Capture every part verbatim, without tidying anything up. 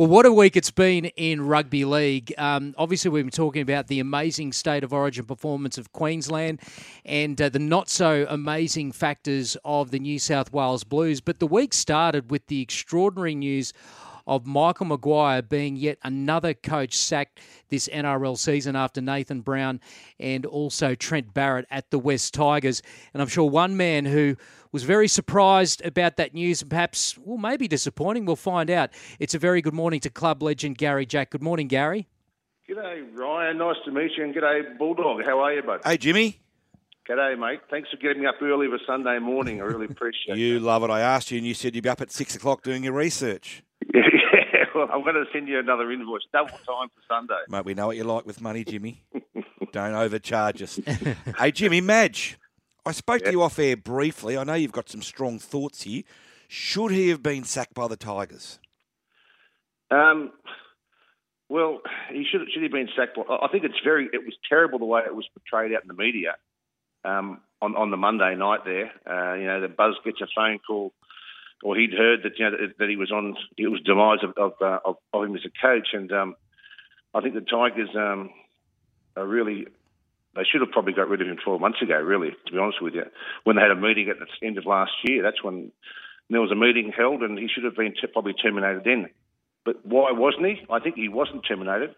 Well, what a week it's been in rugby league. Um, obviously, we've been talking about the amazing state of origin performance of Queensland and uh, the not-so-amazing factors of the New South Wales Blues. But the week started with the extraordinary news of Michael Maguire being yet another coach sacked this N R L season after Nathan Brown and also Trent Barrett at the West Tigers. And I'm sure one man who was very surprised about that news and perhaps, well, maybe disappointing, we'll find out. It's a very good morning to club legend Gary Jack. Good morning, Gary. G'day, Ryan. Nice to meet you. And g'day, Bulldog. How are you, bud? Hey, Jimmy. G'day, mate. Thanks for getting me up early of a Sunday morning. I really appreciate it. You that. Love it. I asked you and you said you'd be up at six o'clock doing your research. Yeah, well, I'm going to send you another invoice. Double time for Sunday. Mate, we know what you like with money, Jimmy. Don't overcharge us. Hey, Jimmy, Madge, I spoke yeah. to you off air briefly. I know you've got some strong thoughts here. Should he have been sacked by the Tigers? Um, well, he should, should he have been sacked by... I think it's very... It was terrible the way it was portrayed out in the media um, on, on the Monday night there. Uh, you know, the Buzz gets a phone call or he'd heard that, you know, that that he was on, it was demise of of, uh, of, of him as a coach, and um, I think the Tigers um, are really, they should have probably got rid of him twelve months ago. Really, to be honest with you, when they had a meeting at the end of last year, that's when there was a meeting held, and he should have been t- probably terminated then. But why wasn't he? I think he wasn't terminated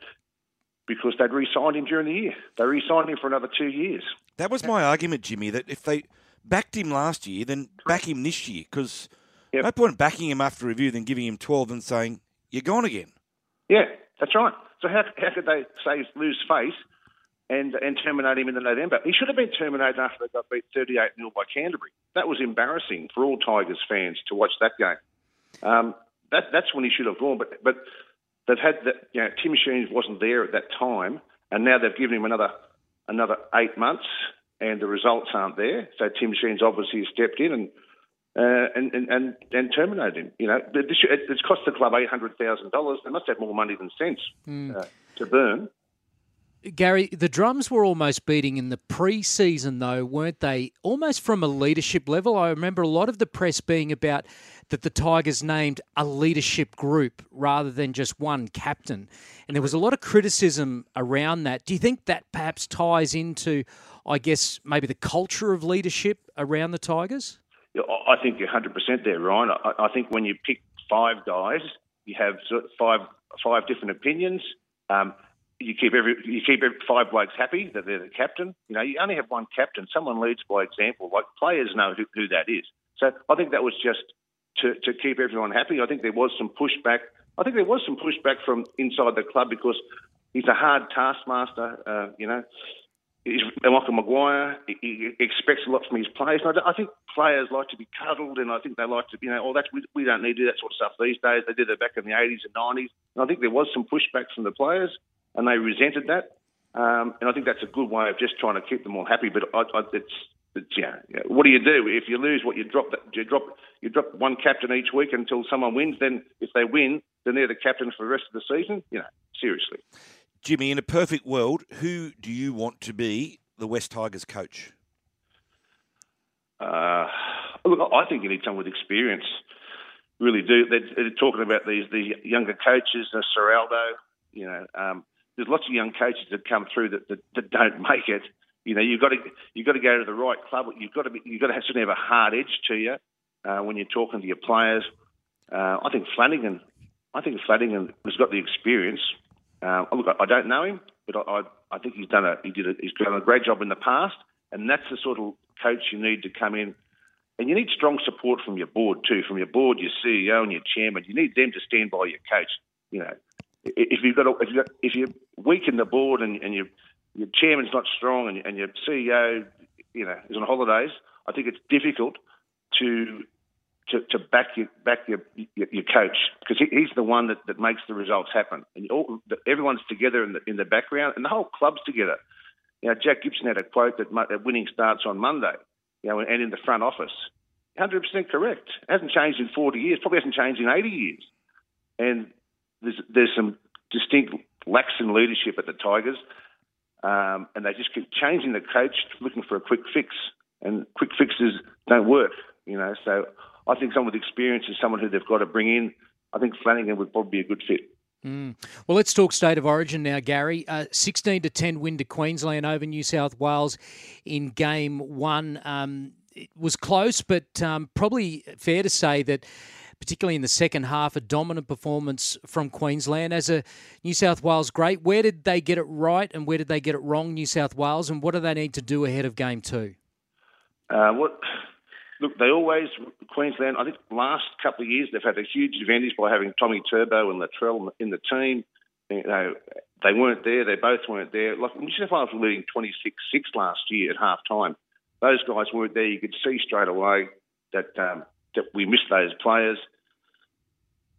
because they'd re-signed him during the year. They re-signed him for another two years. That was my argument, Jimmy. That if they backed him last year, then back him this year, because. Yep. No point in backing him after review than giving him twelve and saying, you're gone again. Yeah, that's right. So how how could they say lose face and and terminate him in November? He should have been terminated after they got beat thirty-eight nil by Canterbury. That was embarrassing for all Tigers fans to watch that game. Um, that That's when he should have gone. But but they've had that, you know, Tim Sheens wasn't there at that time, and now they've given him another another eight months, and the results aren't there. So Tim Sheens obviously has stepped in and... Uh, and, and, and, and terminate him. You know, it's cost the club eight hundred thousand dollars. They must have more money than sense mm. uh, to burn. Gary, the drums were almost beating in the pre-season, though, weren't they? Almost from a leadership level. I remember a lot of the press being about that the Tigers named a leadership group rather than just one captain. And there was a lot of criticism around that. Do you think that perhaps ties into, I guess, maybe the culture of leadership around the Tigers? I think you're one hundred percent there, Ryan. I, I think when you pick five guys, you have five five different opinions. Um, you keep every you keep every, five blokes happy that they're the captain. You know, you only have one captain. Someone leads by example. Like players know who, who that is. So I think that was just to, to keep everyone happy. I think there was some pushback. I think there was some pushback from inside the club because he's a hard taskmaster. Uh, you know. He's Michael Maguire. He expects a lot from his players. And I think players like to be cuddled, and I think they like to, you know, oh, that's, we, we don't need to do that sort of stuff these days. They did it back in the eighties and nineties. And I think there was some pushback from the players, and they resented that. Um, and I think that's a good way of just trying to keep them all happy. But I, I, it's, it's, yeah, what do you do if you lose? What you drop? You drop. You drop one captain each week until someone wins. Then if they win, then they're the captain for the rest of the season. You know, seriously. Jimmy, in a perfect world, who do you want to be the West Tigers coach? Uh, look, I think you need someone with experience. Really do. They're, they're talking about these the younger coaches, the Seraldo. You know, um, there's lots of young coaches that come through that, that, that don't make it. You know, you've got to you've got to go to the right club. You've got to be, you've got to have, certainly have a hard edge to you uh, when you're talking to your players. Uh, I think Flanagan. I think Flanagan has got the experience. Uh, look, I don't know him, but I, I, I think he's done a he did a, he's done a great job in the past, and that's the sort of coach you need to come in, and you need strong support from your board too, from your board, your C E O, and your chairman. You need them to stand by your coach. You know, if you've got a, if you if you weaken the board and, and your your chairman's not strong and, and your C E O, you know, is on holidays, I think it's difficult to. To, to back your back your your, your coach, because he, he's the one that, that makes the results happen, and all, everyone's together in the in the background, and the whole club's together. You know, Jack Gibson had a quote that, that winning starts on Monday, you know, and in the front office, one hundred percent correct. It hasn't changed in forty years. Probably hasn't changed in eighty years. And there's there's some distinct lacks in leadership at the Tigers, um, and they just keep changing the coach, looking for a quick fix, and quick fixes don't work. You know, so. I think someone with experience is someone who they've got to bring in I think Flanagan would probably be a good fit. Mm. Well, let's talk State of Origin now, Gary. Uh, sixteen to ten win to Queensland over New South Wales in game one. Um, it was close, but um, probably fair to say that, particularly in the second half, a dominant performance from Queensland as a New South Wales great. Where did they get it right and where did they get it wrong, New South Wales, and what do they need to do ahead of game two? Uh, what, look, they always, Queensland, I think last couple of years, they've had a huge advantage by having Tommy Turbo and Latrell in the team. You know, they weren't there. They both weren't there. Like, New South Wales were leading twenty-six six last year at half-time. Those guys weren't there. You could see straight away that um, that we missed those players.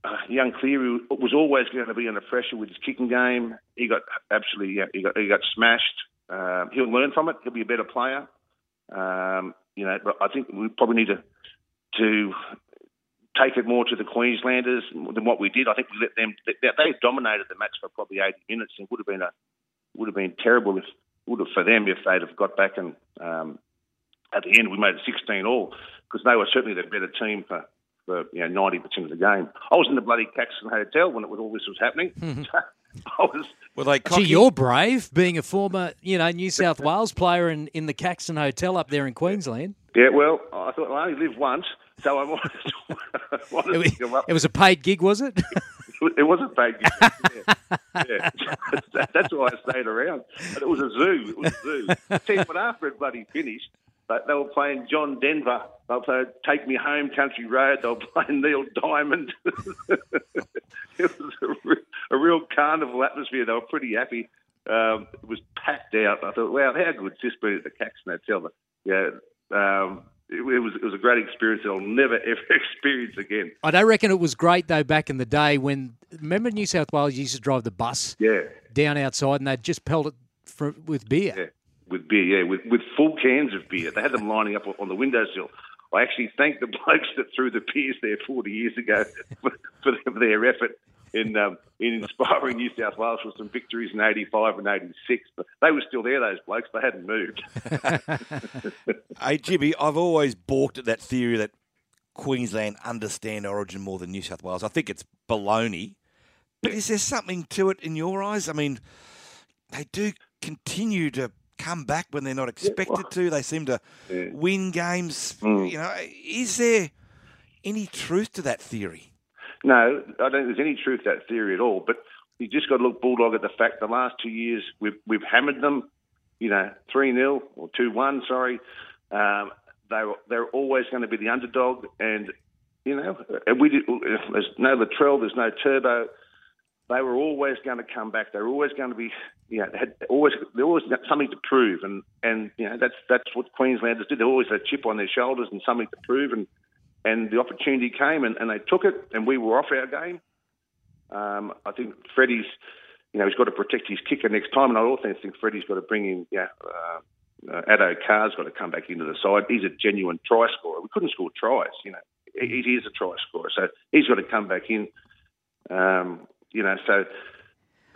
Uh, young Cleary was always going to be under pressure with his kicking game. He got absolutely, yeah, he got, he got smashed. Uh, he'll learn from it. He'll be a better player. Um, you know, but I think we probably need to to take it more to the Queenslanders than what we did. I think we let them. They, they dominated the match for probably eighty minutes, and would have been a would have been terrible if would have for them if they'd have got back and um, at the end we made it sixteen all because they were certainly the better team for. For you know, ninety percent of the game, I was in the bloody Caxton Hotel when it was, all this was happening. Mm-hmm. I was. Were they cocky? Gee, you're brave, being a former, you know, New South Wales player in, in the Caxton Hotel up there in Queensland. Yeah, well, I thought well, I only live once, so I wanted to, I wanted it, was, to go up. It was a paid gig, was it? It was a paid gig. Yeah. Yeah. That's why I stayed around. But it was a zoo. It was a zoo. See, but after it bloody finished. But they were playing John Denver. They were playing Take Me Home, Country Road. They were playing Neil Diamond. It was a, re- a real carnival atmosphere. They were pretty happy. Um, it was packed out. I thought, wow, how good's this been at the Caxton Hotel? Yeah, um, it, it was it was a great experience that I'll never, ever experience again. I don't reckon it was great, though, back in the day when, remember New South Wales used to drive the bus yeah. down outside and they'd just pelt it for, with beer? Yeah. With beer, yeah, with, with full cans of beer. They had them lining up on the windowsill. I actually thanked the blokes that threw the beers there forty years ago for, for their effort in um, in inspiring New South Wales with some victories in eighty-five and eighty-six. But they were still there, those blokes. They hadn't moved. Hey, Jimmy, I've always balked at that theory that Queensland understand Origin more than New South Wales. I think it's baloney. But is there something to it in your eyes? I mean, they do continue to come back when they're not expected to. They seem to yeah. win games. Mm. You know, is there any truth to that theory? No, I don't think there's any truth to that theory at all. But you just got to look bulldog at the fact the last two years we've we've hammered them. You know, three nil or two one. Sorry, um, they were, they're always going to be the underdog, and you know, we did, there's no Latrell, there's no Turbo. They were always going to come back. They were always going to be, you know, they had always they always got something to prove, and, and you know that's that's what Queenslanders did. They always had a chip on their shoulders and something to prove, and, and the opportunity came, and, and they took it, and we were off our game. Um, I think Freddie's, you know, he's got to protect his kicker next time, and I also think Freddie's got to bring in, yeah, uh, uh, Addo Carr's got to come back into the side. He's a genuine try scorer. We couldn't score tries, you know. He, he is a try scorer, so he's got to come back in. Um, You know, so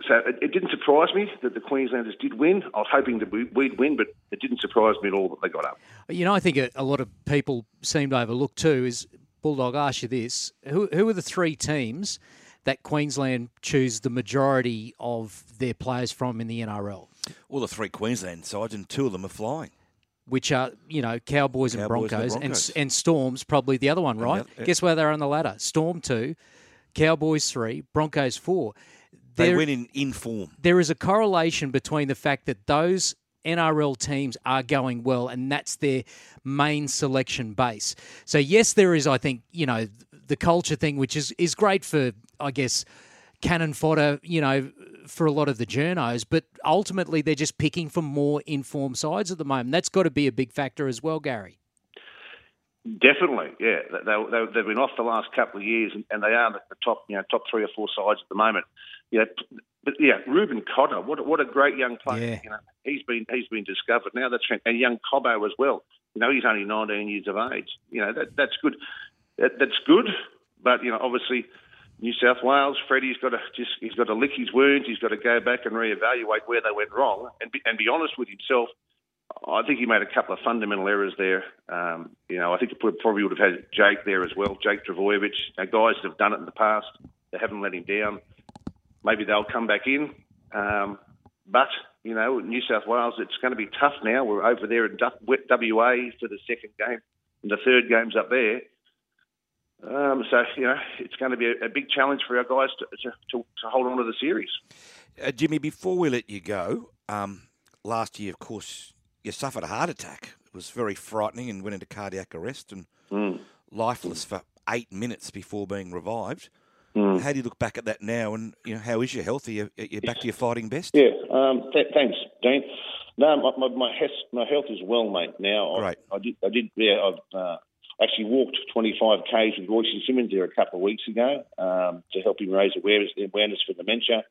so it, it didn't surprise me that the Queenslanders did win. I was hoping that we, we'd win, but it didn't surprise me at all that they got up. You know, I think a, a lot of people seem to overlook too is, Bulldog, I'll ask you this. Who, who are the three teams that Queensland choose the majority of their players from in the N R L? Well, the three Queensland sides and two of them are flying. Which are, you know, Cowboys, Cowboys and, Broncos, and Broncos. And and Storm's probably the other one, right? Yeah, yeah. Guess where they're on the ladder? Storm two. Cowboys three, Broncos four. There, they went in, in form. There is a correlation between the fact that those N R L teams are going well and that's their main selection base. So, yes, there is, I think, you know, the culture thing, which is, is great for, I guess, cannon fodder, you know, for a lot of the journos, but ultimately they're just picking from more informed sides at the moment. That's got to be a big factor as well, Gary. Definitely, yeah. They, they, they've been off the last couple of years, and, and they are the top, you know, top three or four sides at the moment. Yeah, but yeah, Reuben Cotter, what what a great young player. Yeah. You know, he's been he's been discovered now. That's and young Cobbo as well. You know, he's only nineteen years of age. You know, that that's good. That, that's good. But you know, obviously, New South Wales, Freddie's got to just he's got to lick his wounds. He's got to go back and reevaluate where they went wrong, and be, and be honest with himself. I think he made a couple of fundamental errors there. Um, you know, I think he probably would have had Jake there as well, Jake Dravojevic. Now, guys that have done it in the past, they haven't let him down. Maybe they'll come back in. Um, but, you know, New South Wales, it's going to be tough now. We're over there in W A for the second game, and the third game's up there. Um, so, you know, it's going to be a, a big challenge for our guys to, to, to, to hold on to the series. Uh, Jimmy, before we let you go, um, last year, of course, you suffered a heart attack. It was very frightening and went into cardiac arrest and mm. lifeless for eight minutes before being revived. Mm. How do you look back at that now, and you know, how is your health? Are you, are you back to your fighting best? Yeah, um, th- thanks, Dean. No, my, my, my, health, my health is well, mate, now. I, right. I did, I did yeah, I've uh, actually walked twenty-five kays with Royce Simmons there a couple of weeks ago um, to help him raise awareness, awareness for dementia.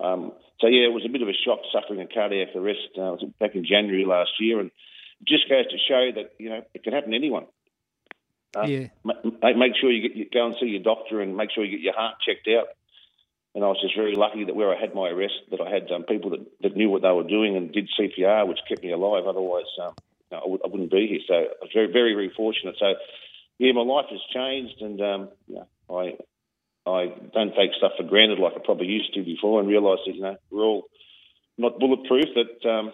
Um, so, yeah, it was a bit of a shock suffering a cardiac arrest uh, back in January last year, and it just goes to show that, you know, it can happen to anyone. Uh, yeah. Make, make sure you, get, you go and see your doctor and make sure you get your heart checked out. And I was just very lucky that where I had my arrest, that I had um, people that, that knew what they were doing and did C P R, which kept me alive. Otherwise, um, you know, I, w- I wouldn't be here. So I was very, very, very fortunate. So, yeah, my life has changed, and um, yeah, I I don't take stuff for granted like I probably used to before, and realise that, you know, we're all not bulletproof, that um,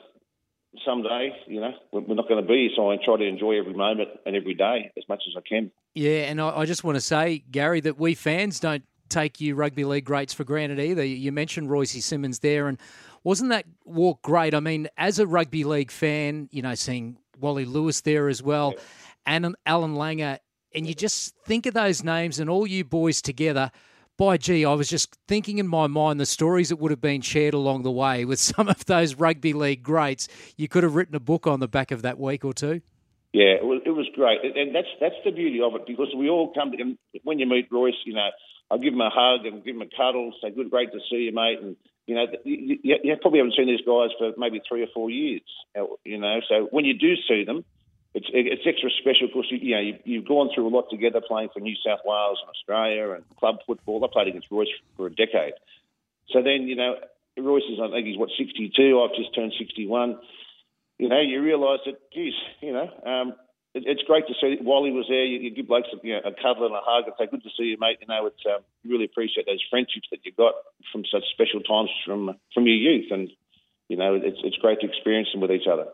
someday, you know, we're not going to be, so I try to enjoy every moment and every day as much as I can. Yeah, and I, I just want to say, Gary, that we fans don't take you rugby league greats for granted either. You mentioned Royce Simmons there, and wasn't that walk great? I mean, as a rugby league fan, you know, seeing Wally Lewis there as well, yeah, and Alan Langer, and you just think of those names and all you boys together. By gee, I was just thinking in my mind the stories that would have been shared along the way with some of those rugby league greats. You could have written a book on the back of that week or two. Yeah, it was, it was great. And that's that's the beauty of it, because we all come to, and when you meet Royce, you know, I'll give him a hug and give him a cuddle, say, good, great to see you, mate. And, you know, you, you probably haven't seen these guys for maybe three or four years, you know. So when you do see them, it's it's extra special because you, you know you, you've gone through a lot together, playing for New South Wales and Australia and club football. I played against Royce for a decade, so then you know Royce is, I think he's what sixty-two. I've just turned sixty-one. You know, you realise that, geez, you know, um, it, it's great to see. While he was there, you, you give blokes you know, a cuddle and a hug and say, "Good to see you, mate." You know, it's um, you really appreciate those friendships that you got from such special times from from your youth, and you know, it's it's great to experience them with each other.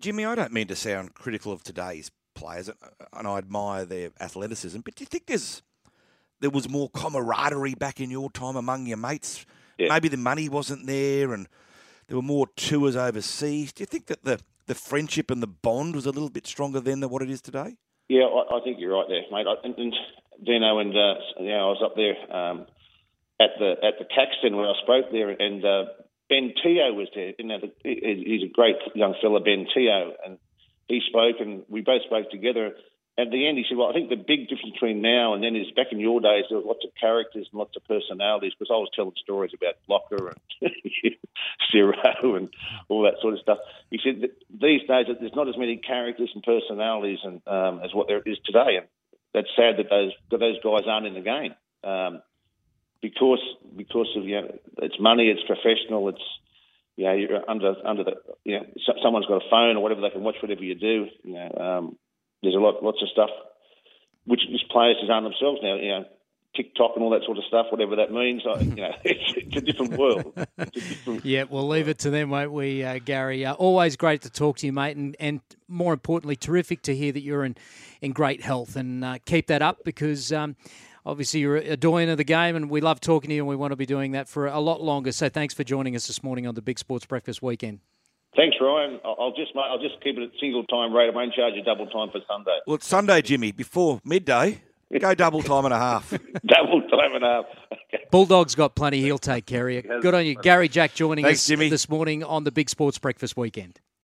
Jimmy, I don't mean to sound critical of today's players, and I admire their athleticism, but do you think there's there was more camaraderie back in your time among your mates? Yeah. Maybe the money wasn't there and there were more tours overseas. Do you think that the, the friendship and the bond was a little bit stronger then than what it is today? Yeah, I, I think you're right there, mate. I, and, and Dino and uh, you know, I was up there um, at the at the Caxton when I spoke there, and Uh, Ben Teo was there. You know, he's a great young fella, Ben Teo, and he spoke, and we both spoke together. At the end, he said, well, I think the big difference between now and then is back in your days, there was lots of characters and lots of personalities, because I was telling stories about Locker and Zero and all that sort of stuff. He said that these days there's not as many characters and personalities and um, as what there is today, and that's sad that those, that those guys aren't in the game. Um, Because, because of you know, it's money, it's professional, it's you know, you're under under the you know, someone's got a phone or whatever, they can watch whatever you do. You know, um, there's a lot, lots of stuff which these players just aren't themselves now. You know, TikTok and all that sort of stuff, whatever that means. I, you know, it's, it's a different world. A different... Yeah, we'll leave it to them, won't we, uh, Gary? Uh, always great to talk to you, mate, and, and more importantly, terrific to hear that you're in in great health, and uh, keep that up, because. Um, Obviously, you're a doyen of the game, and we love talking to you, and we want to be doing that for a lot longer. So, thanks for joining us this morning on the Big Sports Breakfast Weekend. Thanks, Ryan. I'll just I'll just keep it at single time rate. I won't charge you double time for Sunday. Well, it's Sunday, Jimmy, before midday. Go double time and a half. Double time and a half. Okay. Bulldog's got plenty. He'll take care of you. Good on you, Gary Jack, joining thanks, us Jimmy. This morning on the Big Sports Breakfast Weekend.